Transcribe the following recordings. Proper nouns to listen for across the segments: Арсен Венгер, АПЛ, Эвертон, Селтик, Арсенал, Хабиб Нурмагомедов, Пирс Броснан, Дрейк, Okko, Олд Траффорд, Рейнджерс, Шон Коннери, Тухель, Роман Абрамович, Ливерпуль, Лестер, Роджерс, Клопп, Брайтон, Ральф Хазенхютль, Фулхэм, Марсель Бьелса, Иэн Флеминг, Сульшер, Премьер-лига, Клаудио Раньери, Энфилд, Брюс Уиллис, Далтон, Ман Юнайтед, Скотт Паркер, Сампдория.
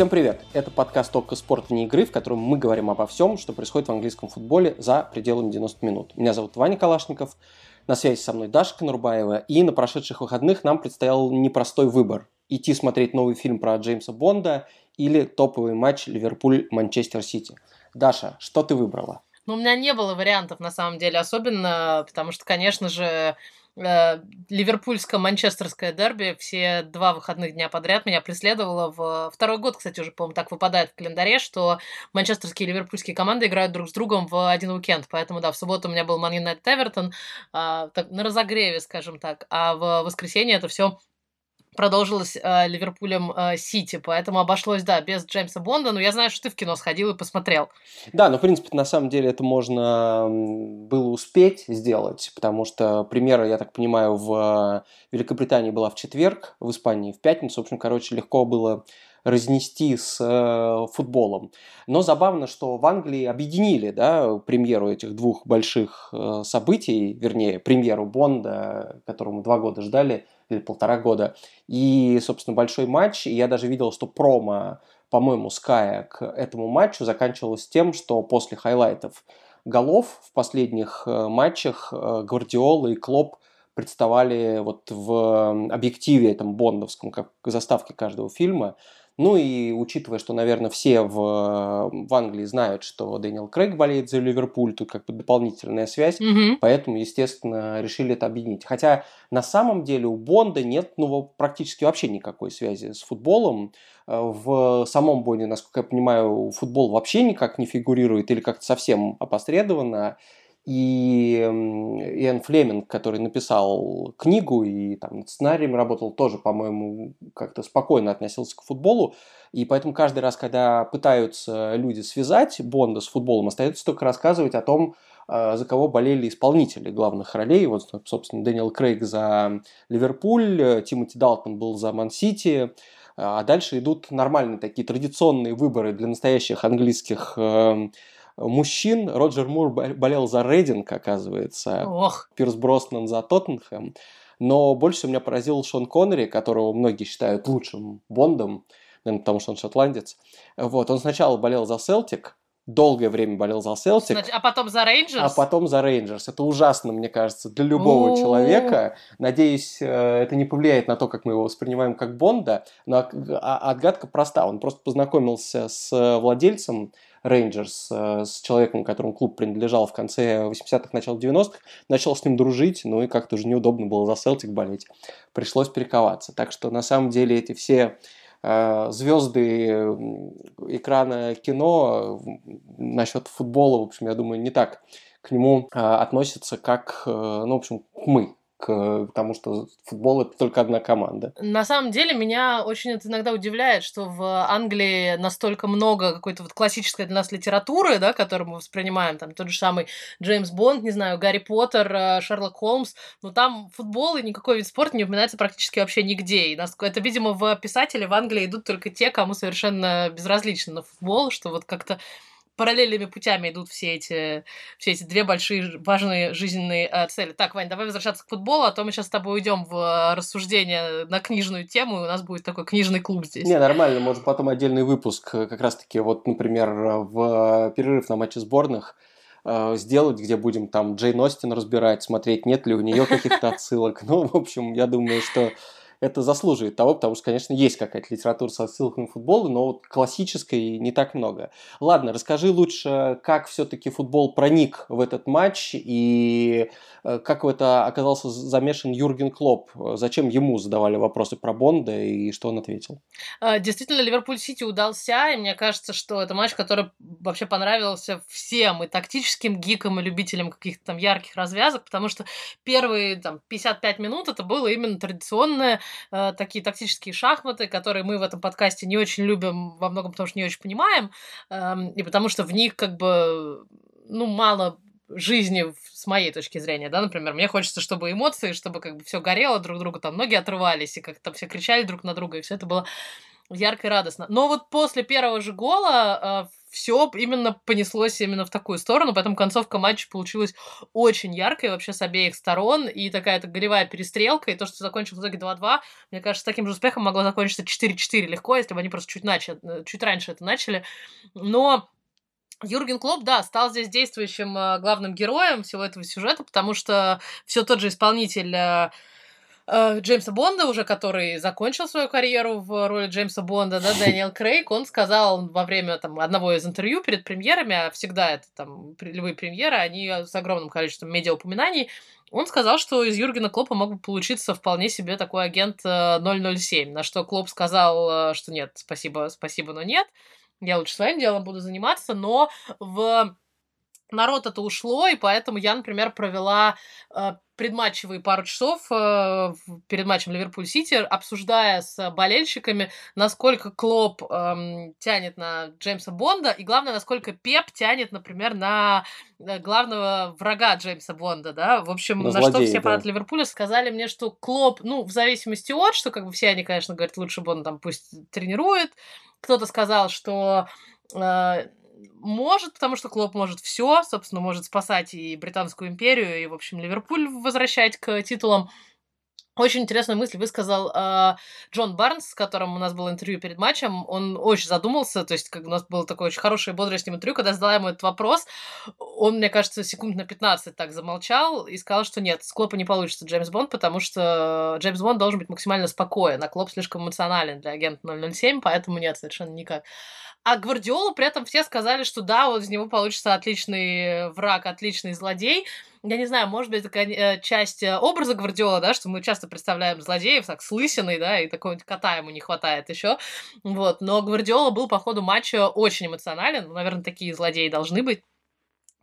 Всем привет! Это подкаст «Окко Спорт. Вне игры», в котором мы говорим обо всем, что происходит в английском футболе за пределами 90 минут. Меня зовут Ваня Калашников, на связи со мной Даша Конурбаева, и на прошедших выходных нам предстоял непростой выбор – идти смотреть новый фильм про Джеймса Бонда или топовый матч Ливерпуль-Манчестер Сити. Даша, что ты выбрала? Ну, у меня не было вариантов, на самом деле, особенно, потому что, конечно же, ливерпульско-манчестерское дерби все два выходных дня подряд меня преследовало. Второй год, кстати, уже, по-моему, так выпадает в календаре, что манчестерские и ливерпульские команды играют друг с другом в один уикенд. Поэтому, да, в субботу у меня был Ман Юнайтед Эвертон на разогреве, скажем так. А в воскресенье это все продолжилось Ливерпулем Сити, поэтому обошлось, да, без Джеймса Бонда, но я знаю, что ты в кино сходил и посмотрел. Да, но, в принципе, на самом деле это можно было успеть сделать, потому что премьера, я так понимаю, в Великобритании была в четверг, в Испании в пятницу, в общем, короче, легко было разнести с футболом. Но забавно, что в Англии объединили, да, премьеру этих двух больших событий, вернее, премьеру Бонда, которую мы 2 года ждали, или 1,5 года, и, собственно, большой матч. И я даже видел, что промо, по-моему, Sky к этому матчу заканчивалось тем, что после хайлайтов голов в последних матчах Гвардиола и Клопп представали вот в объективе этом бондовском, как заставке каждого фильма. Ну и учитывая, что, наверное, все в Англии знают, что Дэниел Крейг болеет за Ливерпуль, тут как бы дополнительная связь, поэтому, естественно, решили это объединить. Хотя на самом деле у Бонда нет практически вообще никакой связи с футболом. В самом Бонде, насколько я понимаю, футбол вообще никак не фигурирует или как-то совсем опосредованно. И Иэн Флеминг, который написал книгу и там над сценарием работал, тоже, по-моему, как-то спокойно относился к футболу. И поэтому каждый раз, когда пытаются люди связать Бонда с футболом, остается только рассказывать о том, за кого болели исполнители главных ролей. Вот, собственно, Дэниел Крейг за Ливерпуль, Тимоти Далтон был за Ман-Сити. А дальше идут нормальные такие традиционные выборы для настоящих английских мужчин. Роджер Мур болел за Рейдинг, оказывается. Пирс Броснан за Тоттенхэм. Но больше меня поразил Шон Коннери, которого многие считают лучшим Бондом, наверное, потому что он шотландец. Вот. Он сначала болел за Селтик, долгое время болел за Селтик. А потом за Рейнджерс? Это ужасно, мне кажется, для любого человека. Надеюсь, это не повлияет на то, как мы его воспринимаем как Бонда. Но отгадка проста. Он просто познакомился с владельцем Рейнджерс, с человеком, которому клуб принадлежал в конце 80-х, начало 90-х, начал с ним дружить, ну и как-то уже неудобно было за Селтик болеть. Пришлось перековаться. Так что, на самом деле, эти все звезды экрана кино насчет футбола, в общем, я думаю, не так к нему относятся, как, ну, в общем, мы. Потому что футбол — это только одна команда. На самом деле, меня очень это иногда удивляет, что в Англии настолько много какой-то вот классической для нас литературы, да, которую мы воспринимаем, там тот же самый Джеймс Бонд, не знаю, Гарри Поттер, Шерлок Холмс, но там футбол и никакой вид спорта не упоминается практически вообще нигде. И это, видимо, в писатели в Англии идут только те, кому совершенно безразлично на футбол, что вот как-то параллельными путями идут все эти две большие важные жизненные цели. Так, Вань, давай возвращаться к футболу, а то мы сейчас с тобой уйдем в рассуждение на книжную тему, и у нас будет такой книжный клуб здесь. Не, нормально, может, потом отдельный выпуск, как раз-таки, вот, например, в перерыв на матчи сборных сделать, где будем там Джейн Остин разбирать, смотреть, нет ли у нее каких-то отсылок. Ну, в общем, я думаю, что это заслуживает того, потому что, конечно, есть какая-то литература со ссылками на футбол, но вот классической не так много. Ладно, расскажи лучше, как все-таки футбол проник в этот матч и как в это оказался замешан Юрген Клопп. Зачем ему задавали вопросы про Бонда и что он ответил? Действительно, Ливерпуль-Сити удался, и мне кажется, что это матч, который вообще понравился всем, и тактическим гикам, и любителям каких-то там ярких развязок, потому что первые там 55 минут это было именно традиционное такие тактические шахматы, которые мы в этом подкасте не очень любим, во многом потому что не очень понимаем, и потому что в них как бы, ну, мало жизни с моей точки зрения, да, например, мне хочется, чтобы эмоции, чтобы как бы все горело, друг другу там ноги отрывались, и как-то все кричали друг на друга, и все это было Ярко и радостно. Но вот после первого же гола все именно понеслось именно в такую сторону, поэтому концовка матча получилась очень яркой вообще с обеих сторон, и такая-то голевая перестрелка, и то, что закончилось в итоге 2-2, мне кажется, с таким же успехом могло закончиться 4-4 легко, если бы они просто чуть раньше это начали. Но Юрген Клопп, да, стал здесь действующим главным героем всего этого сюжета, потому что все тот же исполнитель Джеймса Бонда уже, который закончил свою карьеру в роли Джеймса Бонда, да, Дэниел Крейг, он сказал во время там, одного из интервью перед премьерами, а всегда это там любые премьеры, они с огромным количеством медиаупоминаний, он сказал, что из Юргена Клоппа мог бы получиться вполне себе такой агент 007, на что Клопп сказал, что нет, спасибо, но нет, я лучше своим делом буду заниматься, но в народ это ушло, и поэтому я, например, провела предматчевые пару часов перед матчем Ливерпуль-Сити, обсуждая с болельщиками, насколько Клопп тянет на Джеймса Бонда, и главное, насколько Пеп тянет, например, на главного врага Джеймса Бонда, да, в общем, на злодеи, что все фанаты Ливерпуля сказали мне, что Клопп, ну, в зависимости от, что как бы все они, конечно, говорят, лучше Бонда там пусть тренирует, кто-то сказал, что может, потому что Клопп может все, собственно, может спасать и Британскую империю, и, в общем, Ливерпуль возвращать к титулам. Очень интересную мысль высказал Джон Барнс, с которым у нас было интервью перед матчем. Он очень задумался, то есть как у нас было такое очень хорошее и бодрое с ним интервью, когда задала ему этот вопрос, он, мне кажется, секунд на 15 так замолчал и сказал, что нет, с Клоппа не получится Джеймс Бонд, потому что Джеймс Бонд должен быть максимально спокоен, а Клопп слишком эмоционален для агента 007, поэтому нет, совершенно никак. А Гвардиолу при этом все сказали, что да, вот из него получится отличный враг, отличный злодей. Я не знаю, может быть, это часть образа Гвардиола, да, что мы часто представляем злодеев, так, с лысиной, да, и такого кота ему не хватает еще, вот. Но Гвардиола был по ходу матча очень эмоционален, ну, наверное, такие злодеи должны быть.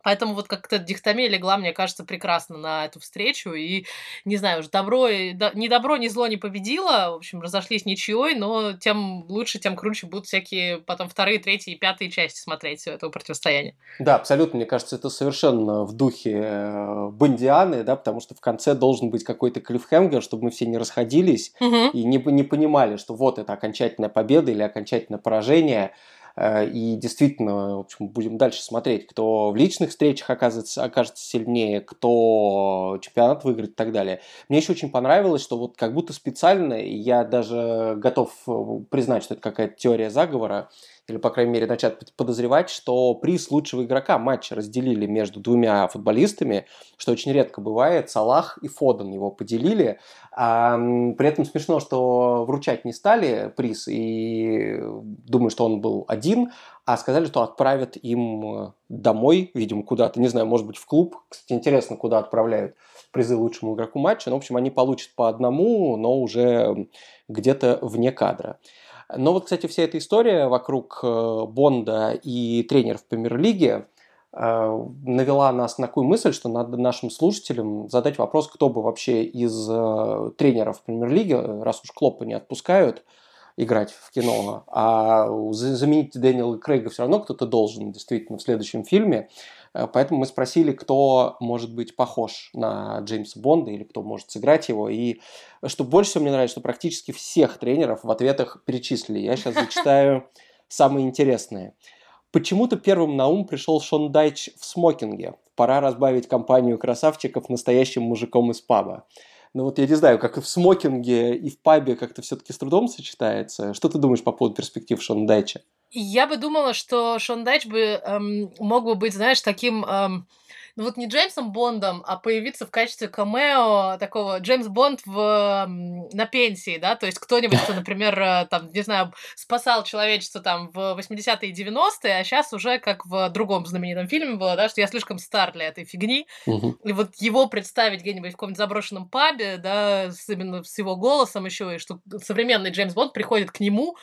Поэтому вот как-то дихотомия легла, мне кажется, прекрасно на эту встречу. И, не знаю, уж добро, ни зло не победило. В общем, разошлись ничьей, но тем лучше, тем круче будут всякие потом вторые, третьи и пятые части смотреть всё этого противостояния. Да, абсолютно. Мне кажется, это совершенно в духе Бондианы, да, потому что в конце должен быть какой-то клиффхенгер, чтобы мы все не расходились и не понимали, что вот это окончательная победа или окончательное поражение. И действительно, в общем, будем дальше смотреть, кто в личных встречах окажется сильнее, кто чемпионат выиграет и так далее. Мне еще очень понравилось, что вот как будто специально, я даже готов признать, что это какая-то теория заговора, или, по крайней мере, начать подозревать, что приз лучшего игрока матча разделили между двумя футболистами, что очень редко бывает, Салах и Фоден его поделили. При этом смешно, что вручать не стали приз, и думаю, что он был один, а сказали, что отправят им домой, видимо, куда-то, не знаю, может быть, в клуб. Кстати, интересно, куда отправляют призы лучшему игроку матча. Ну, в общем, они получат по одному, но уже где-то вне кадра. Но вот, кстати, вся эта история вокруг Бонда и тренеров Премьер-лиги навела нас на такую мысль, что надо нашим слушателям задать вопрос, кто бы вообще из тренеров Премьер-лиги, раз уж Клоппа не отпускают играть в кино, а заменить Дэниела Крейга все равно кто-то должен действительно в следующем фильме. Поэтому мы спросили, кто может быть похож на Джеймса Бонда или кто может сыграть его. И что больше всего мне нравится, что практически всех тренеров в ответах перечислили. Я сейчас зачитаю самые интересные. Почему-то первым на ум пришел Шон Дайч в смокинге. Пора разбавить компанию красавчиков настоящим мужиком из паба. Ну вот я не знаю, как и в смокинге, и в пабе как-то все-таки с трудом сочетается. Что ты думаешь по поводу перспектив Шона Дайча? Я бы думала, что Шон Дайч бы мог бы быть, знаешь, таким, ну вот не Джеймсом Бондом, а появиться в качестве камео такого Джеймс Бонд на пенсии, да, то есть кто-нибудь, кто, например, там, не знаю, спасал человечество там в 80-е и 90-е, а сейчас уже как в другом знаменитом фильме было, да, что я слишком стар для этой фигни, и вот его представить где-нибудь в каком-нибудь заброшенном пабе, да, именно с его голосом еще, и что современный Джеймс Бонд приходит к нему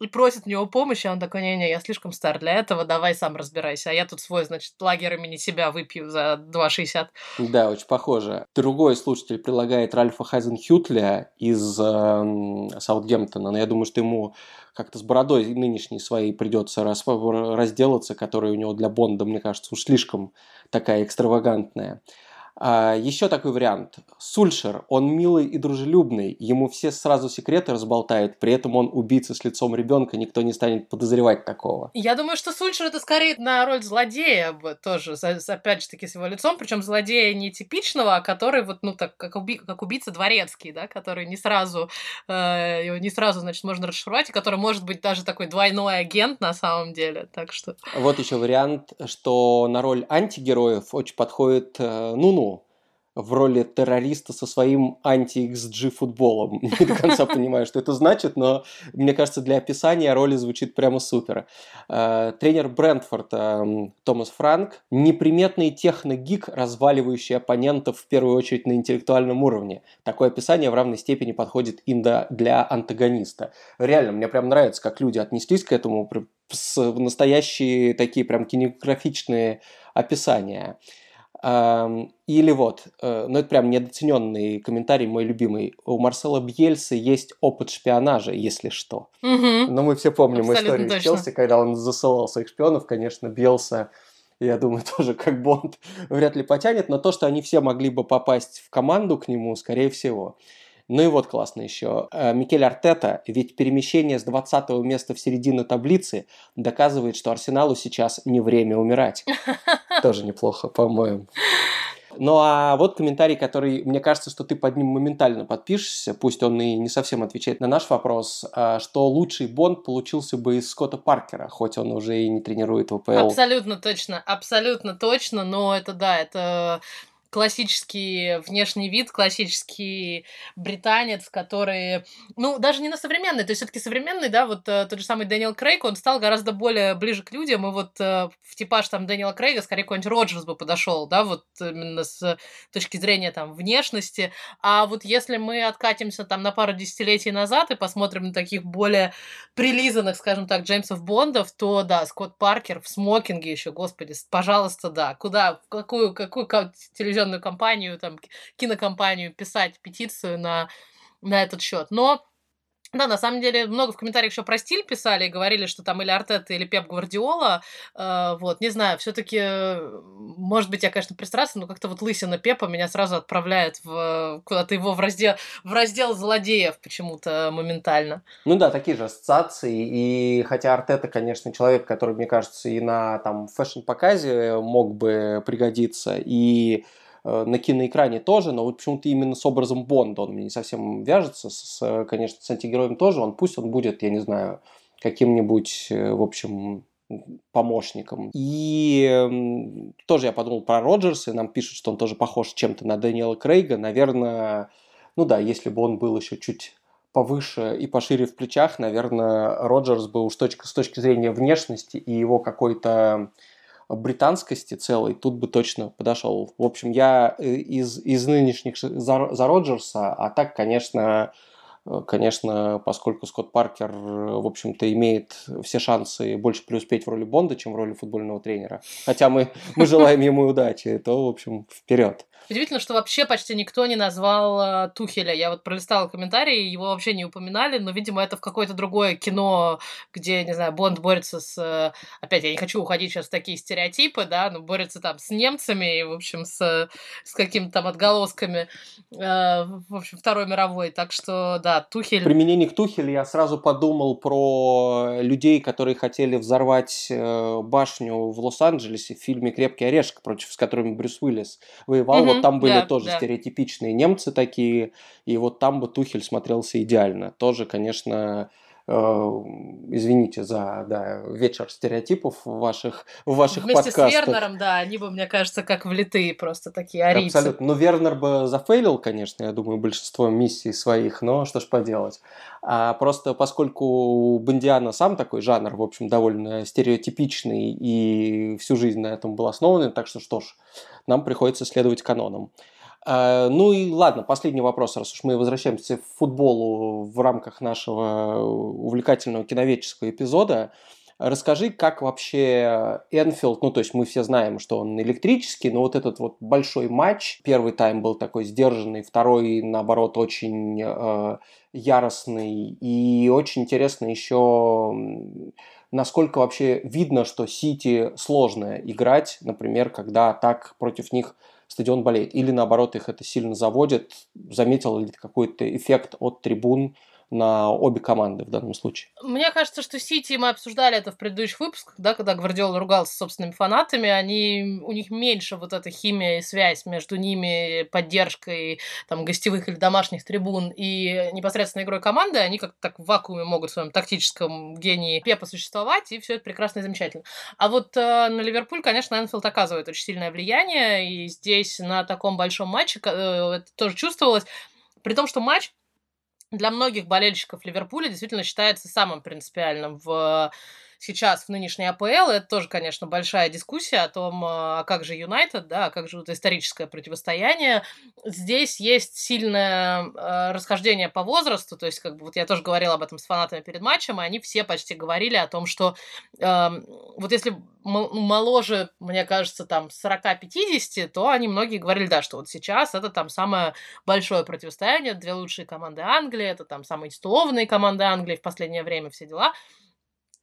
и просит у него помощи, а он такой, не-не, я слишком стар для этого, давай сам разбирайся, а я тут свой, значит, лагерь имени себя выпью за 2,60. Да, очень похоже. Другой слушатель предлагает Ральфа Хазенхютля из Саутгемптона, но я думаю, что ему как-то с бородой нынешней своей придется разделаться, которая у него для Бонда, мне кажется, уж слишком такая экстравагантная. Еще такой вариант. Сульшер, он милый и дружелюбный, ему все сразу секреты разболтают, при этом он убийца с лицом ребенка, никто не станет подозревать такого. Я думаю, что Сульшер это скорее на роль злодея тоже, опять же таки с его лицом, причем злодея не типичного, а который вот, ну так, как убийца дворецкий, да, который не сразу, значит, можно расшифровать, и который может быть даже такой двойной агент на самом деле, так что... Вот еще вариант, что на роль антигероев очень подходит Нуну, в роли террориста со своим анти-XG футболом. Не до конца понимаю, что это значит, но, мне кажется, для описания роли звучит прямо супер. Тренер Брентфорда Томас Франк – неприметный техно-гик, разваливающий оппонентов в первую очередь на интеллектуальном уровне. Такое описание в равной степени подходит и для антагониста. Реально, мне прям нравится, как люди отнеслись к этому, настоящие такие прям кинематографичные описания. Или вот, ну это прям недооцененный комментарий, мой любимый. У Марсела Бьельса есть опыт шпионажа, если что. Угу. Но мы все помним абсолютно историю с Челси, когда он засылал своих шпионов. Конечно, Бьелса, я думаю, тоже как Бонд вряд ли потянет, но то, что они все могли бы попасть в команду к нему, скорее всего. Ну и вот классно еще. Микель Артета, ведь перемещение с 20-го места в середину таблицы доказывает, что Арсеналу сейчас не время умирать. Тоже неплохо, по-моему. Ну а вот комментарий, который, мне кажется, что ты под ним моментально подпишешься, пусть он и не совсем отвечает на наш вопрос, что лучший Бонд получился бы из Скотта Паркера, хоть он уже и не тренирует ВПЛ. Абсолютно точно, но это да, это... классический внешний вид, классический британец, который, ну, даже не на современный, то есть все-таки современный, да, вот тот же самый Дэниел Крейг, он стал гораздо более ближе к людям, и вот в типаж там Дэниела Крейга скорее какой-нибудь Роджерс бы подошел, да, вот именно с точки зрения там внешности, а вот если мы откатимся там на пару десятилетий назад и посмотрим на таких более прилизанных, скажем так, Джеймсов Бондов, то, да, Скотт Паркер в смокинге еще, господи, пожалуйста, да, куда, в какую телевизионную компанию, там, кинокомпанию писать петицию на этот счет. Но, да, на самом деле, много в комментариях еще про стиль писали и говорили, что там или Артета, или Пеп Гвардиола. Вот, не знаю, все-таки, может быть, я, конечно, пристрастна, но как-то вот лысина Пепа меня сразу отправляет куда-то его в раздел злодеев почему-то моментально. Ну да, такие же ассоциации. И хотя Артета, конечно, человек, который, мне кажется, и на там фэшн-показе мог бы пригодиться, и на киноэкране тоже, но вот почему-то именно с образом Бонда он мне не совсем вяжется, конечно, с антигероем тоже, пусть он будет, я не знаю, каким-нибудь, в общем, помощником. И тоже я подумал про Роджерса, и нам пишут, что он тоже похож чем-то на Дэниела Крейга, наверное, ну да, если бы он был еще чуть повыше и пошире в плечах, наверное, Роджерс был с точки зрения внешности и его какой-то британскости целой, тут бы точно подошел. В общем, я из нынешних за Роджерса, а так, конечно, поскольку Скотт Паркер, в общем-то, имеет все шансы больше преуспеть в роли Бонда, чем в роли футбольного тренера, хотя мы желаем ему удачи, то, в общем, вперед. Удивительно, что вообще почти никто не назвал Тухеля. Я вот пролистала комментарии, его вообще не упоминали, но, видимо, это в какое-то другое кино, где, не знаю, Бонд борется с... Опять, я не хочу уходить сейчас в такие стереотипы, да, но борется там с немцами, и, в общем, с какими-то там отголосками, в общем, Второй мировой. Так что, да, Тухель... Применение к Тухелю я сразу подумал про людей, которые хотели взорвать башню в Лос-Анджелесе в фильме «Крепкий орешек», против с которыми Брюс Уиллис воевал. Вот там были тоже стереотипичные немцы такие, и вот там бы Тухель смотрелся идеально. Тоже, конечно, извините за вечер стереотипов в ваших вместе подкастах. Вместе с Вернером, да, они бы, мне кажется, как влитые просто такие арийцы. Абсолютно. Ну, Вернер бы зафейлил, конечно, я думаю, большинство миссий своих, но что ж поделать. А просто поскольку Бондиана сам такой жанр, в общем, довольно стереотипичный, и всю жизнь на этом был основан, так что ж, нам приходится следовать канонам. Ну и ладно, последний вопрос, раз уж мы возвращаемся к футболу в рамках нашего увлекательного киноведческого эпизода. Расскажи, как вообще Энфилд, ну то есть мы все знаем, что он электрический, но вот этот вот большой матч, первый тайм был такой сдержанный, второй, наоборот, очень яростный и очень интересно еще, насколько вообще видно, что Сити сложно играть, например, когда так против них стадион болеет. Или наоборот, их это сильно заводит. Заметил ли какой-то эффект от трибун на обе команды в данном случае? Мне кажется, что Сити, мы обсуждали это в предыдущих выпусках, да, когда Гвардиола ругался с собственными фанатами, у них меньше вот эта химия и связь между ними, поддержкой там, гостевых или домашних трибун и непосредственно игрой команды, они как-то так в вакууме могут в своем тактическом гении Пепа существовать, и все это прекрасно и замечательно. А вот на Ливерпуль, конечно, Энфилд оказывает очень сильное влияние, и здесь на таком большом матче это тоже чувствовалось, при том, что матч для многих болельщиков Ливерпуля действительно считается самым принципиальным сейчас в нынешней АПЛ. Это тоже, конечно, большая дискуссия о том, а как же Юнайтед, да, а как же вот историческое противостояние. Здесь есть сильное расхождение по возрасту, то есть как бы вот я тоже говорила об этом с фанатами перед матчем, и они все почти говорили о том, что вот если моложе, мне кажется, там 40-50, то они многие говорили, да, что вот сейчас это там самое большое противостояние, две лучшие команды Англии, это там самые титулованные команды Англии в последнее время, все дела.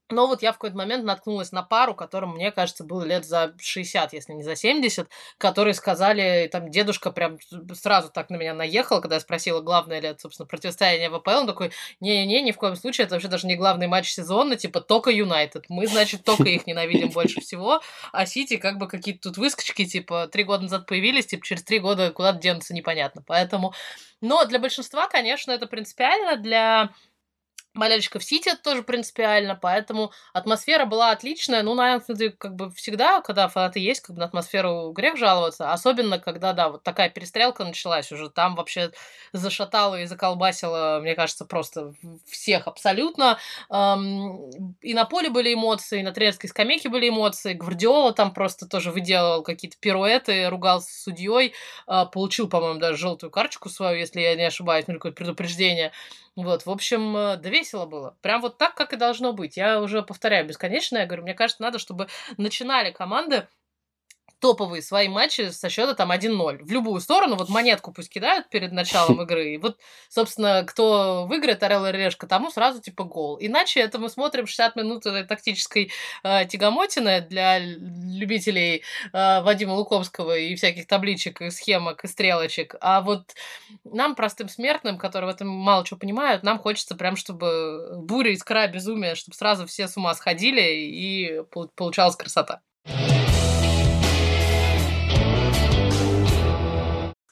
Но вот я в какой-то момент наткнулась на пару, которым, мне кажется, было лет за 60, если не за 70, которые сказали, там, дедушка прям сразу так на меня наехал, когда я спросила, главное ли это, собственно, противостояние в АПЛ, он такой, не-не-не, ни в коем случае, это вообще даже не главный матч сезона, типа, только Юнайтед, мы, значит, только их ненавидим больше всего, а Сити, как бы, какие-то тут выскочки, типа, 3 года назад появились, типа, через 3 года куда-то денутся, непонятно, поэтому... Но для большинства, конечно, это принципиально, для... болельщиков Сити это тоже принципиально, поэтому атмосфера была отличная. Ну, на Энфилде как бы всегда, когда фанаты есть, как бы на атмосферу грех жаловаться. Особенно, когда, да, вот такая перестрелка началась уже. Там вообще зашатало и заколбасило, мне кажется, просто всех абсолютно. И на поле были эмоции, и на тренерской скамейке были эмоции. Гвардиола там просто тоже выделывал какие-то пируэты, ругался с судьей. Получил, по-моему, даже желтую карточку свою, если я не ошибаюсь, ну, какое-то предупреждение. Вот, в общем, да, весело было. Прям вот так, как и должно быть. Я уже повторяю бесконечно, я говорю, мне кажется, надо, чтобы начинали команды топовые свои матчи со счета там 1-0. В любую сторону, вот монетку пусть кидают перед началом игры, и вот, собственно, кто выиграет, орел и решка, тому сразу типа гол. Иначе это мы смотрим 60 минут этой тактической тягомотины для любителей Вадима Лукомского и всяких табличек, и схемок, и стрелочек. А вот нам, простым смертным, которые в этом мало чего понимают, нам хочется прям, чтобы буря, искра, безумие, чтобы сразу все с ума сходили, и получалась красота.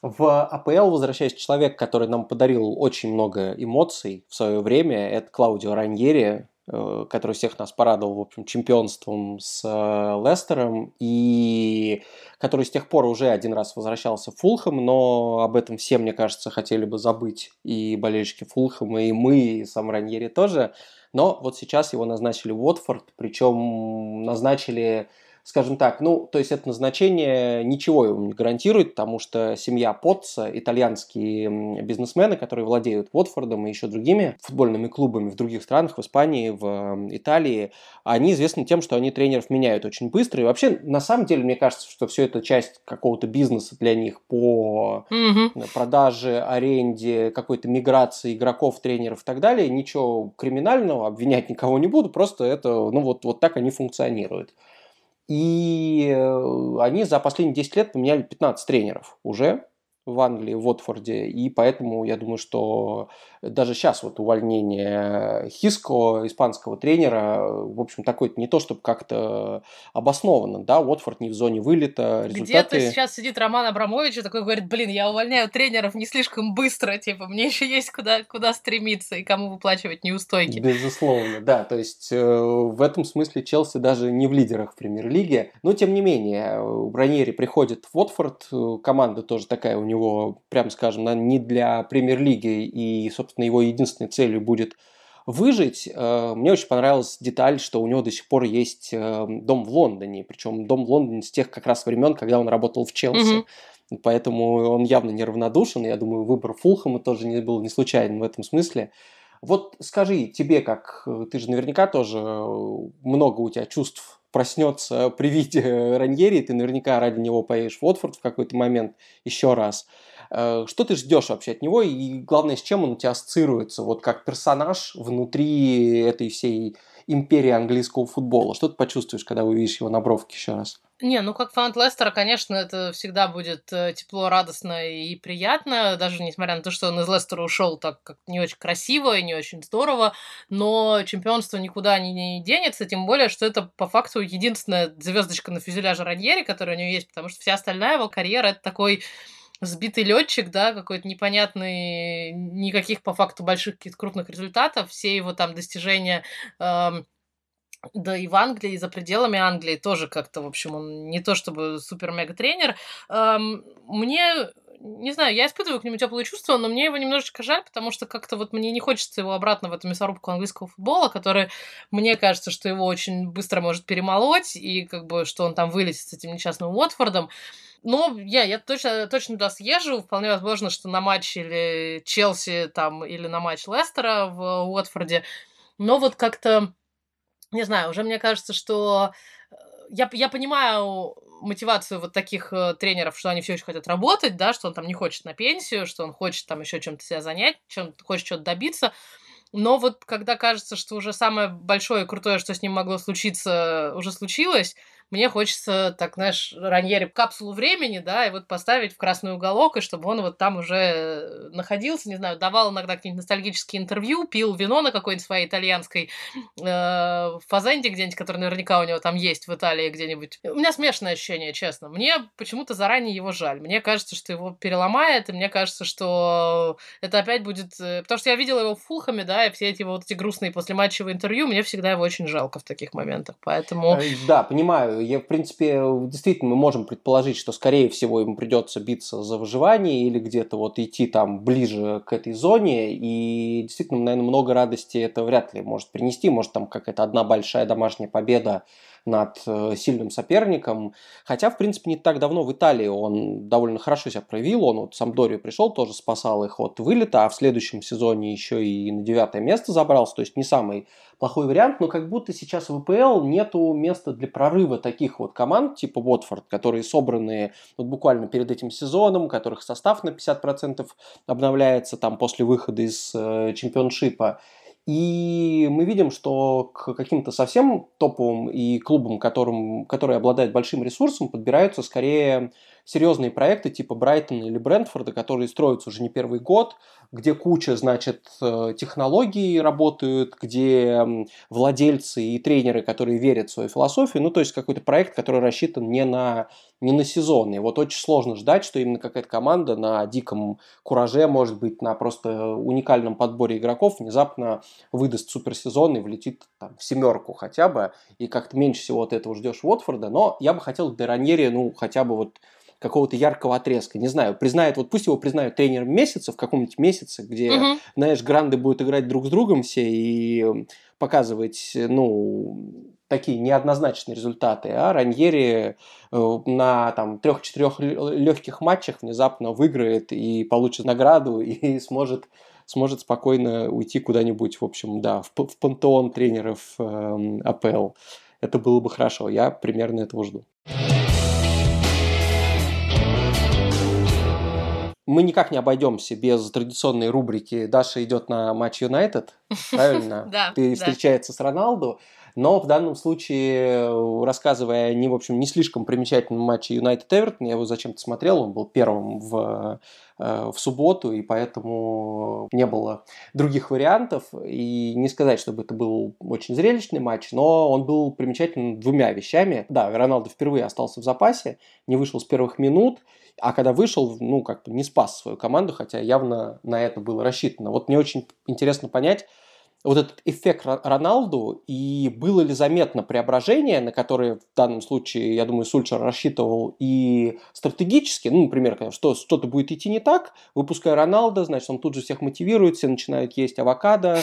В АПЛ возвращаясь, человек, который нам подарил очень много эмоций в свое время, это Клаудио Раньери, который всех нас порадовал, в общем, чемпионством с Лестером, и который с тех пор уже один раз возвращался в Фулхэм, но об этом все, мне кажется, хотели бы забыть и болельщики Фулхэма, и мы, и сам Раньери тоже. Но вот сейчас его назначили в Уотфорд, причем назначили... Скажем так, ну, то есть это назначение ничего ему не гарантирует, потому что семья Потца, итальянские бизнесмены, которые владеют Уотфордом и еще другими футбольными клубами в других странах, в Испании, в Италии, они известны тем, что они тренеров меняют очень быстро. И вообще, на самом деле, мне кажется, что все это часть какого-то бизнеса для них по продаже, аренде, какой-то миграции игроков, тренеров и так далее. Ничего криминального, обвинять никого не буду, просто это, ну, вот так они функционируют. И они за последние 10 лет поменяли 15 тренеров уже в Англии, в Уотфорде. И поэтому я думаю, что даже сейчас вот увольнение Хиско, испанского тренера, в общем, такое-то не то, чтобы как-то обоснованно, да, Уотфорд не в зоне вылета, результаты... Где-то сейчас сидит Роман Абрамович и такой говорит, блин, я увольняю тренеров не слишком быстро, типа, мне еще есть куда стремиться и кому выплачивать неустойки. Безусловно, да, то есть в этом смысле Челси даже не в лидерах премьер-лиги, но тем не менее Раньери приходит в Уотфорд, команда тоже такая у него, прямо скажем, не для премьер-лиги, и, собственно, его единственной целью будет выжить. Мне очень понравилась деталь, что у него до сих пор есть дом в Лондоне, причем дом в Лондоне с тех как раз времен, когда он работал в Челси. Mm-hmm. Поэтому он явно неравнодушен, я думаю, выбор Фулхэма тоже не был не случайен в этом смысле. Вот скажи, тебе как, ты же наверняка тоже, много у тебя чувств проснется при виде Раньери, ты наверняка ради него поедешь в Уотфорд в какой-то момент еще раз. Что ты ждешь вообще от него и, главное, с чем он у тебя ассоциируется, вот как персонаж внутри этой всей империи английского футбола? Что ты почувствуешь, когда увидишь его на бровке еще раз? Не, ну как фанат Лестера, конечно, это всегда будет тепло, радостно и приятно, даже несмотря на то, что он из Лестера ушел так как не очень красиво и не очень здорово, но чемпионство никуда не денется, тем более, что это по факту единственная звездочка на фюзеляже Раньери, которая у него есть, потому что вся остальная его карьера — это такой сбитый летчик, да, какой-то непонятный, никаких по факту больших каких-то крупных результатов, все его там достижения... Да и в Англии, и за пределами Англии тоже как-то, в общем, он не то чтобы супер-мега-тренер. Мне, не знаю, я испытываю к нему теплые чувства, но мне его немножечко жаль, потому что как-то вот мне не хочется его обратно в эту мясорубку английского футбола, который, мне кажется, что его очень быстро может перемолоть, и как бы, что он там вылетит с этим несчастным Уотфордом. Но я точно туда съезжу. Вполне возможно, что на матч или Челси там, или на матч Лестера в Уотфорде. Но вот как-то... Не знаю, уже мне кажется, что я понимаю мотивацию вот таких тренеров, что они все еще хотят работать, да, что он там не хочет на пенсию, что он хочет там еще чем-то себя занять, хочет что-то добиться. Но вот когда кажется, что уже самое большое и крутое, что с ним могло случиться, уже случилось, мне хочется, так, знаешь, Раньери капсулу времени, да, и вот поставить в красный уголок, и чтобы он вот там уже находился, не знаю, давал иногда какие-нибудь ностальгические интервью, пил вино на какой-нибудь своей итальянской фазенде где-нибудь, которая наверняка у него там есть в Италии где-нибудь. У меня смешанное ощущение, честно. Мне почему-то заранее его жаль. Мне кажется, что его переломает, и мне кажется, что это опять будет... Потому что я видела его в Фулхэме, да, и все эти вот эти грустные послематчевые интервью, мне всегда его очень жалко в таких моментах, поэтому... Да, понимаю. Я, в принципе, действительно, мы можем предположить, что, скорее всего, ему придется биться за выживание или где-то вот идти там ближе к этой зоне, и действительно, наверное, много радости это вряд ли может принести, может там какая-то одна большая домашняя победа над сильным соперником, хотя, в принципе, не так давно в Италии он довольно хорошо себя проявил, он вот в Сампдорию пришел, тоже спасал их от вылета, а в следующем сезоне еще и на 9-е место забрался, то есть не самый плохой вариант, но как будто сейчас в ВПЛ нету места для прорыва таких вот команд, типа Уотфорд, которые собраны вот буквально перед этим сезоном, у которых состав на 50% обновляется там после выхода из чемпионшипа. И мы видим, что к каким-то совсем топовым и клубам, которые обладают большим ресурсом, подбираются скорее серьезные проекты типа Брайтона или Брентфорда, которые строятся уже не первый год, где куча, значит, технологий работают, где владельцы и тренеры, которые верят в свою философию, ну, то есть какой-то проект, который рассчитан не на сезон. И вот очень сложно ждать, что именно какая-то команда на диком кураже, может быть, на просто уникальном подборе игроков внезапно выдаст суперсезон и влетит там, в семерку хотя бы, и как-то меньше всего от этого ждешь Уотфорда, но я бы хотел для Раньери, ну, хотя бы вот какого-то яркого отрезка, не знаю, вот пусть его признают тренером месяца в каком-нибудь месяце, где, знаешь, гранды будут играть друг с другом все и показывать, ну, такие неоднозначные результаты, а Раньери на там 3-4 легких матчах внезапно выиграет и получит награду и сможет спокойно уйти куда-нибудь, в общем, да, в пантеон тренеров АПЛ. Это было бы хорошо, я примерно этого жду. Мы никак не обойдемся без традиционной рубрики «Даша идет на матч Юнайтед», правильно? Да. Ты встречаешься с Роналду, но в данном случае, рассказывая не, в общем, не слишком примечательном матче Юнайтед-Эвертон, я его зачем-то смотрел, он был первым в субботу, и поэтому не было других вариантов, и не сказать, чтобы это был очень зрелищный матч, но он был примечателен двумя вещами. Да, Роналду впервые остался в запасе, не вышел с первых минут, а когда вышел, ну, как бы не спас свою команду, хотя явно на это было рассчитано. Вот мне очень интересно понять вот этот эффект Роналду, и было ли заметно преображение, на которое в данном случае, я думаю, Сульшер рассчитывал и стратегически, ну, например, что что-то будет идти не так, выпуская Роналду, значит, он тут же всех мотивирует, все начинают есть авокадо,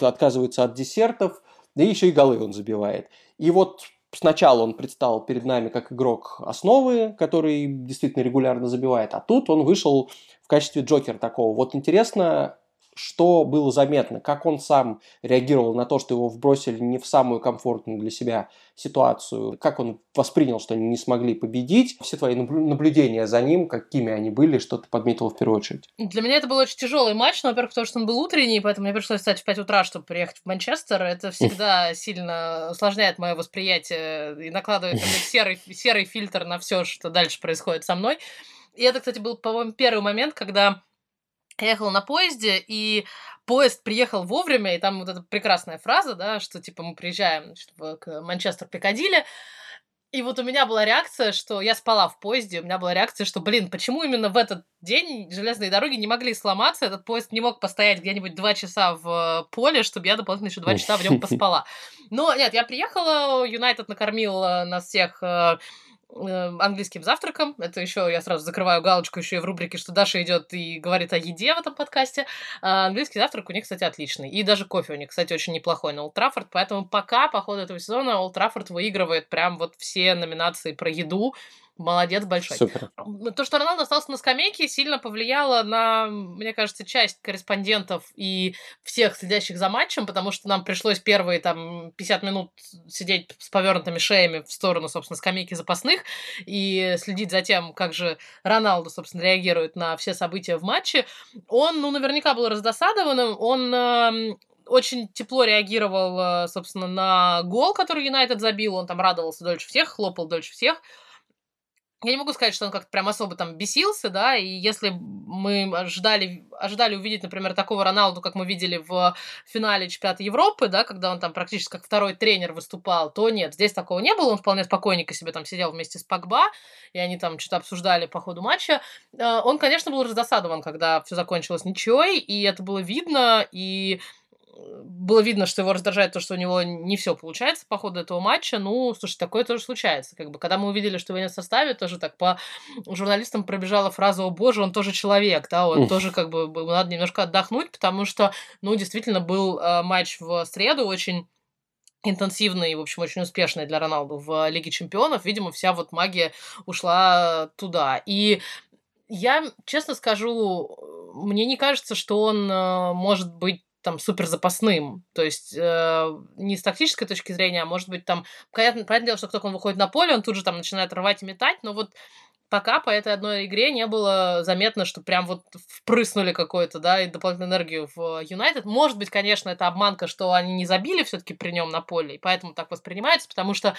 отказываются от десертов, да еще и голы он забивает. И вот сначала он предстал перед нами как игрок основы, который действительно регулярно забивает, а тут он вышел в качестве джокера такого. Вот интересно, что было заметно, как он сам реагировал на то, что его вбросили не в самую комфортную для себя ситуацию, как он воспринял, что они не смогли победить, все твои наблюдения за ним, какими они были, что ты подметил в первую очередь? Для меня это был очень тяжелый матч, но, во-первых, потому что он был утренний, поэтому мне пришлось встать в 5 утра, чтобы приехать в Манчестер. Это всегда сильно усложняет мое восприятие и накладывает серый фильтр на все, что дальше происходит со мной. И это, кстати, был, по-моему, первый момент, когда я ехала на поезде, и поезд приехал вовремя, и там вот эта прекрасная фраза, да, что типа мы приезжаем, значит, к Манчестер-Пикадилли. И вот у меня была реакция, что я спала в поезде, у меня была реакция, что, блин, почему именно в этот день железные дороги не могли сломаться, этот поезд не мог постоять где-нибудь 2 часа в поле, чтобы я дополнительно еще 2 часа в нем поспала. Но нет, я приехала, Юнайтед накормил нас всех английским завтраком. Это еще я сразу закрываю галочку еще и в рубрике, что Даша идет и говорит о еде в этом подкасте. А английский завтрак у них, кстати, отличный. И даже кофе у них, кстати, очень неплохой на Олд Траффорд. Поэтому пока по ходу этого сезона Олд Траффорд выигрывает прям вот все номинации про еду. Молодец большой. Супер. То, что Роналду остался на скамейке, сильно повлияло на, мне кажется, часть корреспондентов и всех следящих за матчем, потому что нам пришлось первые там 50 минут сидеть с повернутыми шеями в сторону, собственно, скамейки запасных и следить за тем, как же Роналду, собственно, реагирует на все события в матче. Он, наверняка был раздосадованным, он очень тепло реагировал, собственно, на гол, который Юнайтед забил, он там радовался дольше всех, хлопал дольше всех. Я не могу сказать, что он как-то прям особо там бесился, да, и если мы ожидали увидеть, например, такого Роналду, как мы видели в финале чемпионата Европы, да, когда он там практически как второй тренер выступал, то нет, здесь такого не было, он вполне спокойненько себе там сидел вместе с Погба, и они там что-то обсуждали по ходу матча. Он, конечно, был раздосадован, когда все закончилось ничьей, и это было видно, и было видно, что его раздражает то, что у него не все получается по ходу этого матча. Слушай, такое тоже случается. Как бы, когда мы увидели, что его нет в составе, тоже так по журналистам пробежала фраза: «О боже, он тоже человек», да, он тоже как бы надо немножко отдохнуть, потому что, действительно был матч в среду очень интенсивный и, в общем, очень успешный для Роналду в Лиге Чемпионов. Видимо, вся вот магия ушла туда. И я, честно скажу, мне не кажется, что он может быть там супер запасным, то есть не с тактической точки зрения, а может быть там, понятное дело, что как только он выходит на поле, он тут же там начинает рвать и метать, но вот пока по этой одной игре не было заметно, что прям вот впрыснули какую-то, да, и дополнительную энергию в Юнайтед. Может быть, конечно, это обманка, что они не забили все-таки при нем на поле, и поэтому так воспринимается, потому что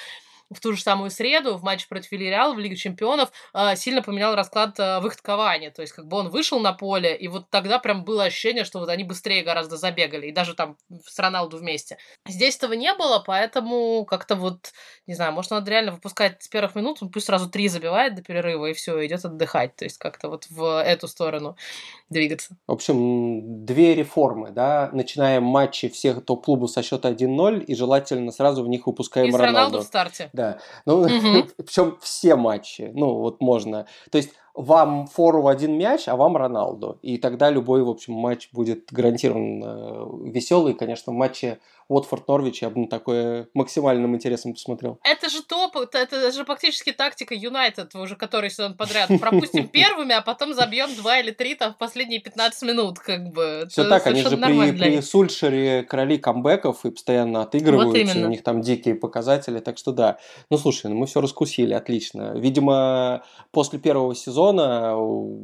в ту же самую среду в матче против Вильяреала в Лиге Чемпионов сильно поменял расклад выход Кавани. То есть как бы он вышел на поле, и вот тогда прям было ощущение, что вот они быстрее гораздо забегали, и даже там с Роналду вместе. Здесь этого не было, поэтому как-то вот, не знаю, может, надо реально выпускать с первых минут, он пусть сразу 3 забивает до перерыва, и все, идет отдыхать. То есть как-то вот в эту сторону двигаться. В общем, 2 реформы, да? Начинаем матчи всех топ-клубов со счета 1-0, и желательно сразу в них выпускаем Роналду. И с Роналду в старте. Да, причем все матчи, можно, то есть вам фору в один мяч, а вам Роналду, и тогда любой, в общем, матч будет гарантированно веселый, конечно, в матче Уотфорд-Норвич я бы на такое максимальным интересом посмотрел. Это же это же фактически тактика Юнайтед, уже который сезон подряд, пропустим первыми, а потом забьем 2 или 3 там в последние 15 минут, как бы. Все так, они же при Сульшере короли камбэков и постоянно отыгрываются, у них там дикие показатели, так что да. Слушай, мы все раскусили, отлично. Видимо, после первого сезона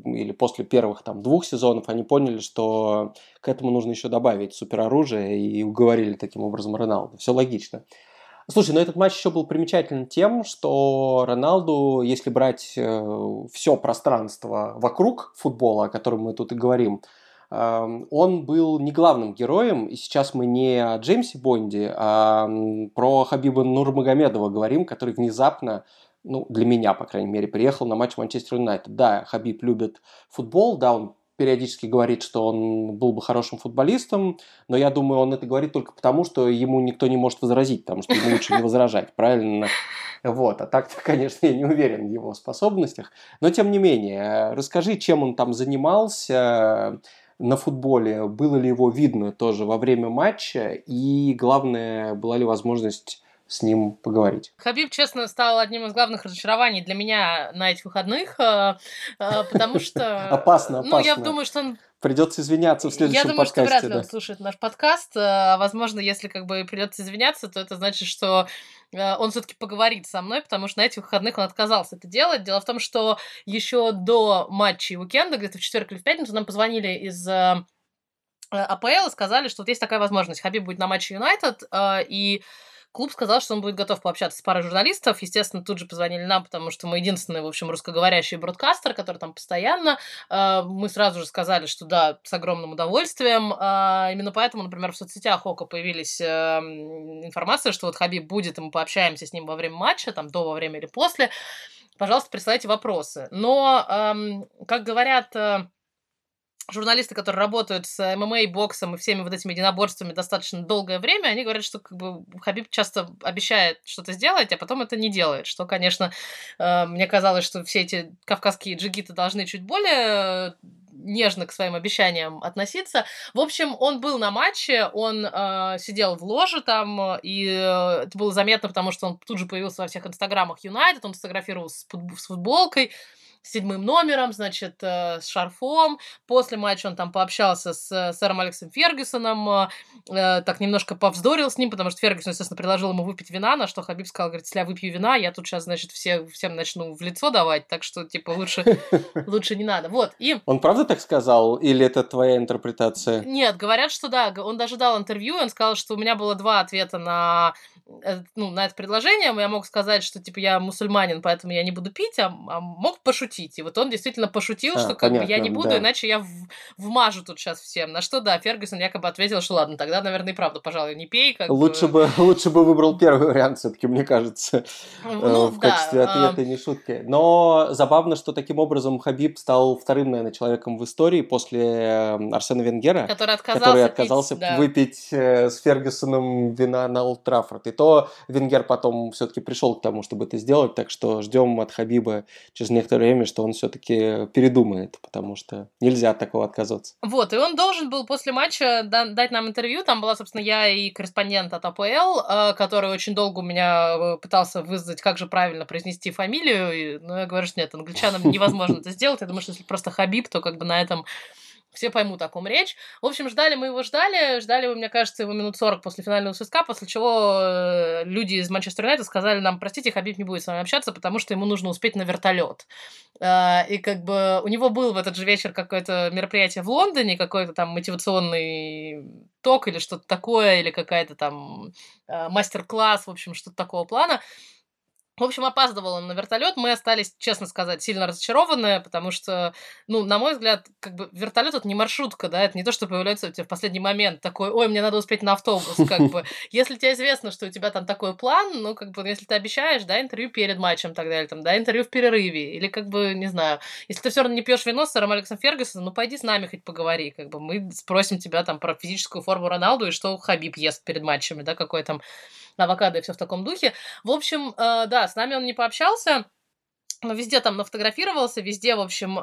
или после первых 2 сезонов они поняли, что к этому нужно еще добавить супероружие и уговорили таким образом Роналду. Все логично. Слушай, этот матч еще был примечателен тем, что Роналду, если брать все пространство вокруг футбола, о котором мы тут и говорим, он был не главным героем, и сейчас мы не о Джеймсе Бонде, а про Хабиба Нурмагомедова говорим, который внезапно, для меня, по крайней мере, приехал на матч Манчестер Юнайтед. Да, Хабиб любит футбол, да, он периодически говорит, что он был бы хорошим футболистом, но я думаю, он это говорит только потому, что ему никто не может возразить, потому что ему лучше не возражать, правильно? Вот, а так-то, конечно, я не уверен в его способностях, но тем не менее, расскажи, чем он там занимался на футболе, было ли его видно тоже во время матча, и главное, была ли возможность с ним поговорить. Хабиб, честно, стал одним из главных разочарований для меня на этих выходных, потому что... Опасно. Ну, я думаю, что он... Придется извиняться в следующем подкасте. Я думаю, что вряд ли он слушает наш подкаст. Возможно, если придется извиняться, то это значит, что он все-таки поговорит со мной, потому что на этих выходных он отказался это делать. Дело в том, что еще до матчей уикенда, где-то в четверг или в пятницу, нам позвонили из... АПЛ и сказали, что вот есть такая возможность. Хабиб будет на матче Юнайтед, и клуб сказал, что он будет готов пообщаться с парой журналистов. Естественно, тут же позвонили нам, потому что мы единственный, в общем, русскоговорящий бродкастер, который там постоянно. Мы сразу же сказали, что да, с огромным удовольствием. Именно поэтому, например, в соцсетях ОКО появились информация, что вот Хабиб будет, и мы пообщаемся с ним во время матча, там, до, во время или после. Пожалуйста, присылайте вопросы. Но, как говорят... журналисты, которые работают с ММА, боксом и всеми вот этими единоборствами достаточно долгое время, они говорят, что Хабиб часто обещает что-то сделать, а потом это не делает, что, конечно, мне казалось, что все эти кавказские джигиты должны чуть более нежно к своим обещаниям относиться. В общем, он был на матче, он сидел в ложе там, и это было заметно, потому что он тут же появился во всех инстаграмах Юнайтед, он сфотографировался с футболкой, с 7 номером, значит, с шарфом. После матча он там пообщался с сэром Алексом Фергюсоном, так немножко повздорил с ним, потому что Фергюсон, естественно, предложил ему выпить вина, на что Хабиб сказал, говорит, если я выпью вина, я тут сейчас, значит, всем начну в лицо давать, так что, типа, лучше не надо. Вот, и... Он правда так сказал? Или это твоя интерпретация? Нет, говорят, что да. Он даже дал интервью, он сказал, что у меня было 2 ответа на это предложение. Я мог сказать, что, типа, я мусульманин, поэтому я не буду пить, а мог пошутить. И вот он действительно пошутил, что понятно, я не буду, да. Иначе я вмажу тут сейчас всем. На что, да, Фергюсон якобы ответил, что ладно, тогда, наверное, и правда, пожалуй, не пей. Лучше бы выбрал первый вариант все-таки, мне кажется, в качестве ответа, не шутки. Но забавно, что таким образом Хабиб стал вторым, наверное, человеком в истории после Арсена Венгера, который отказался выпить с Фергюсоном вина на Олд Траффорд. И то Венгер потом все-таки пришел к тому, чтобы это сделать, так что ждем от Хабиба через некоторое время, что он все-таки передумает, потому что нельзя от такого отказаться. Вот, и он должен был после матча дать нам интервью. Там была, собственно, я и корреспондент от АПЛ, который очень долго у меня пытался вызвать, как же правильно произнести фамилию. Но я говорю, что нет, англичанам невозможно это сделать. Я думаю, что если просто Хабиб, то на этом... Все поймут, о ком речь. В общем, ждали мы его, мне кажется, его минут 40 после финального свистка, после чего люди из Манчестер Юнайтед сказали нам, простите, Хабиб не будет с вами общаться, потому что ему нужно успеть на вертолет. И у него был в этот же вечер какое-то мероприятие в Лондоне, какой-то там мотивационный ток или что-то такое, или какая-то там мастер-класс, в общем, что-то такого плана. В общем, опаздывал он на вертолет. Мы остались, честно сказать, сильно разочарованы, потому что, на мой взгляд, вертолет это не маршрутка, да, это не то, что появляется у тебя в последний момент такой, ой, мне надо успеть на автобус, Если тебе известно, что у тебя там такой план, если ты обещаешь, дай интервью перед матчем, так далее, там, дай интервью в перерыве, или не знаю, если ты все равно не пьешь вино с сэром Алексом Фергюсоном, пойди с нами хоть поговори, мы спросим тебя там про физическую форму Роналду и что Хабиб ест перед матчами, да, какой там авокадо и все в таком духе. В общем, да, с нами он не пообщался, но везде там нафотографировался, везде, в общем,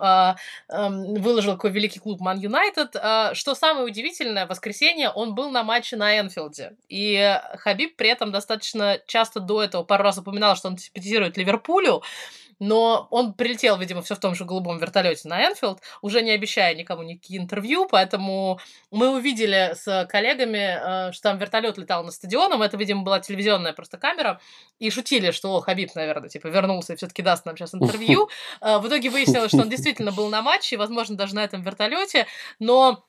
выложил какой великий клуб Ман Юнайтед. Что самое удивительное, в воскресенье он был на матче на Энфилде. И Хабиб при этом достаточно часто до этого пару раз упоминал, что он симпатизирует Ливерпулю, но он прилетел, видимо, все в том же голубом вертолете на Энфилд, уже не обещая никому никакие интервью, поэтому мы увидели с коллегами, что там вертолет летал над стадионом, это, видимо, была телевизионная просто камера, и шутили, что Хабиб, наверное, вернулся и все-таки даст нам сейчас интервью. В итоге выяснилось, что он действительно был на матче, возможно, даже на этом вертолете, но...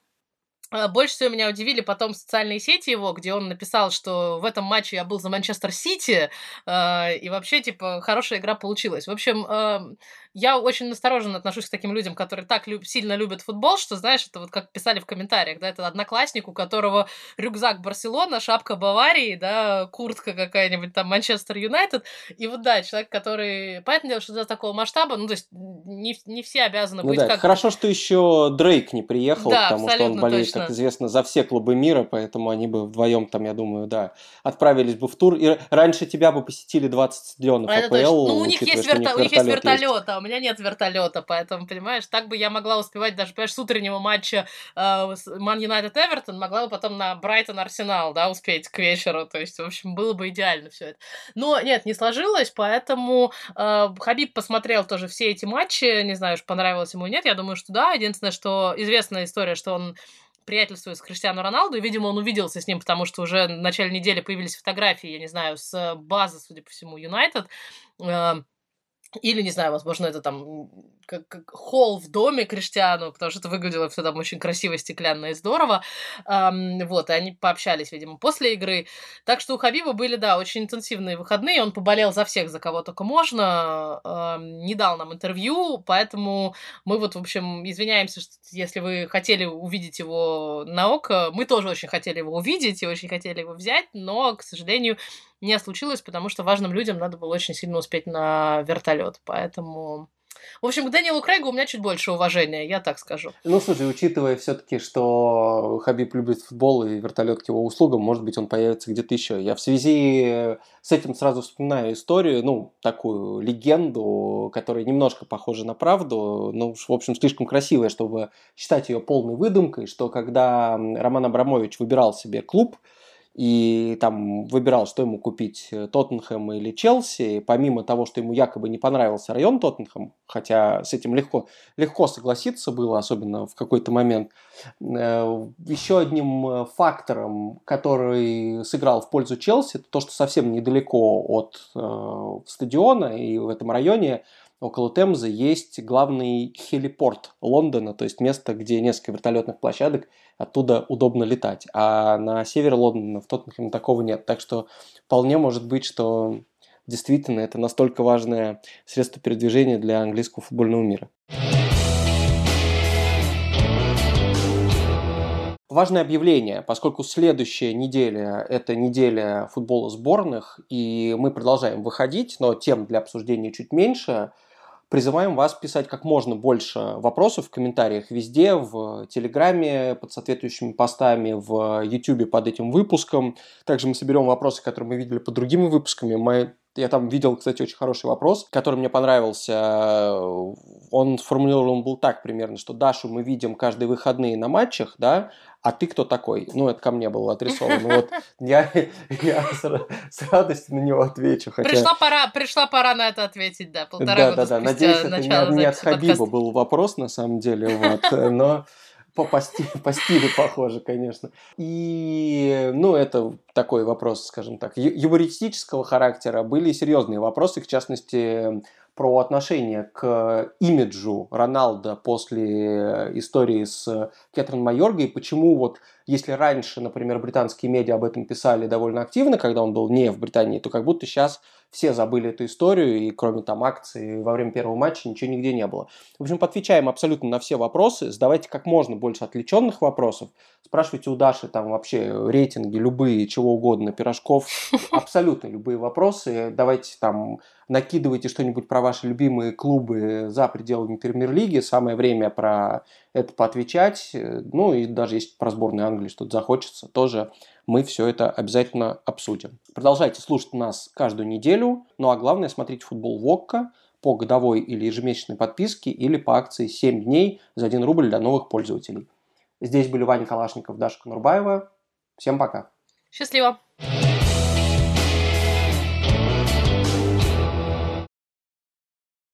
Больше всего меня удивили потом социальные сети его, где он написал, что в этом матче я был за Манчестер Сити, и вообще, хорошая игра получилась. В общем, я очень настороженно отношусь к таким людям, которые так сильно любят футбол, что, знаешь, это как писали в комментариях, да, это одноклассник, у которого рюкзак Барселона, шапка Баварии, да, куртка какая-нибудь там Манчестер Юнайтед, и вот, да, человек, который... Понятное дело, что до такого масштаба, то есть не все обязаны быть как... Хорошо, что еще Дрейк не приехал, да, потому что он болеет, точно, как известно, за все клубы мира, поэтому они бы вдвоем там, я думаю, да, отправились бы в тур. И раньше тебя бы посетили 20 стадионов АПЛ. Ну, у них есть вертолет, а у меня нет вертолета, поэтому, понимаешь, так бы я могла успевать даже, понимаешь, с утреннего матча Ман Юнайтед Эвертон, могла бы потом на Брайтон Арсенал, да, успеть к вечеру, то есть, в общем, было бы идеально все это. Но нет, не сложилось, поэтому Хабиб посмотрел тоже все эти матчи, не знаю, понравилось ему или нет, я думаю, что да, единственное, что известная история, что он приятельствует с Криштиану Роналду, и, видимо, он увиделся с ним, потому что уже в начале недели появились фотографии, я не знаю, с базы, судя по всему, Юнайтед, или, не знаю, возможно, это там как холл в доме Криштиану, потому что это выглядело все там очень красиво, стеклянно и здорово. Вот, и они пообщались, видимо, после игры. Так что у Хабиба были, да, очень интенсивные выходные. Он поболел за всех, за кого только можно. Не дал нам интервью, поэтому мы вот, в общем, извиняемся, что если вы хотели увидеть его на ОКО, мы тоже очень хотели его увидеть и очень хотели его взять, но, к сожалению, не случилось, потому что важным людям надо было очень сильно успеть на вертолет, поэтому... В общем, к Дэниелу Крейгу у меня чуть больше уважения, я так скажу. Ну, слушай, учитывая все-таки, что Хабиб любит футбол и вертолет к его услугам, может быть, он появится где-то еще. Я в связи с этим сразу вспоминаю историю, ну, такую легенду, которая немножко похожа на правду, но уж, в общем, слишком красивая, чтобы считать ее полной выдумкой, что когда Роман Абрамович выбирал себе клуб, и там выбирал, что ему купить, Тоттенхэм или Челси, помимо того, что ему якобы не понравился район Тоттенхэм, хотя с этим легко согласиться было, особенно в какой-то момент. Еще одним фактором, который сыграл в пользу Челси, то, что совсем недалеко от стадиона и в этом районе, около Темзы, есть главный хелипорт Лондона, то есть место, где несколько вертолетных площадок, оттуда удобно летать. А на север Лондона, в Тоттенхэме, такого нет. Так что вполне может быть, что действительно это настолько важное средство передвижения для английского футбольного мира. Важное объявление, поскольку следующая неделя – это неделя футбола сборных, и мы продолжаем выходить, но тем для обсуждения чуть меньше. Призываем вас писать как можно больше вопросов в комментариях везде, в Телеграме, под соответствующими постами, в Ютубе под этим выпуском. Также мы соберем вопросы, которые мы видели под другими выпусками. Я там видел, кстати, очень хороший вопрос, который мне понравился. Он сформулирован был так примерно, что Дашу мы видим каждые выходные на матчах, да, а ты кто такой? Ну, это ко мне было адресовано. Вот я с радостью на него отвечу. Хотя... Пришла пора на это ответить, да, полтора года спустя начала. Надеюсь, это не от Хабиба был вопрос, на самом деле, вот, но... По стилю похоже, конечно. И, ну, это такой вопрос, скажем так, юмористического характера. Были серьезные вопросы, в частности, про отношение к имиджу Роналда после истории с Кэтрин Майоргой. Почему вот, если раньше, например, британские медиа об этом писали довольно активно, когда он был не в Британии, то как будто сейчас все забыли эту историю, и кроме там акции во время первого матча ничего нигде не было. В общем, отвечаем абсолютно на все вопросы, задавайте как можно больше отвлеченных вопросов, спрашивайте у Даши там вообще рейтинги любые, чего угодно, пирожков, абсолютно любые вопросы, давайте там накидывайте что-нибудь про ваши любимые клубы за пределами Премьер-лиги, самое время про это поотвечать, ну и даже если про сборную Англии что-то захочется, тоже мы все это обязательно обсудим. Продолжайте слушать нас каждую неделю, ну а главное, смотрите футбол в ОККО по годовой или ежемесячной подписке или по акции 7 дней за 1 рубль для новых пользователей. Здесь были Ваня Калашников, Даша Конурбаева. Всем пока. Счастливо.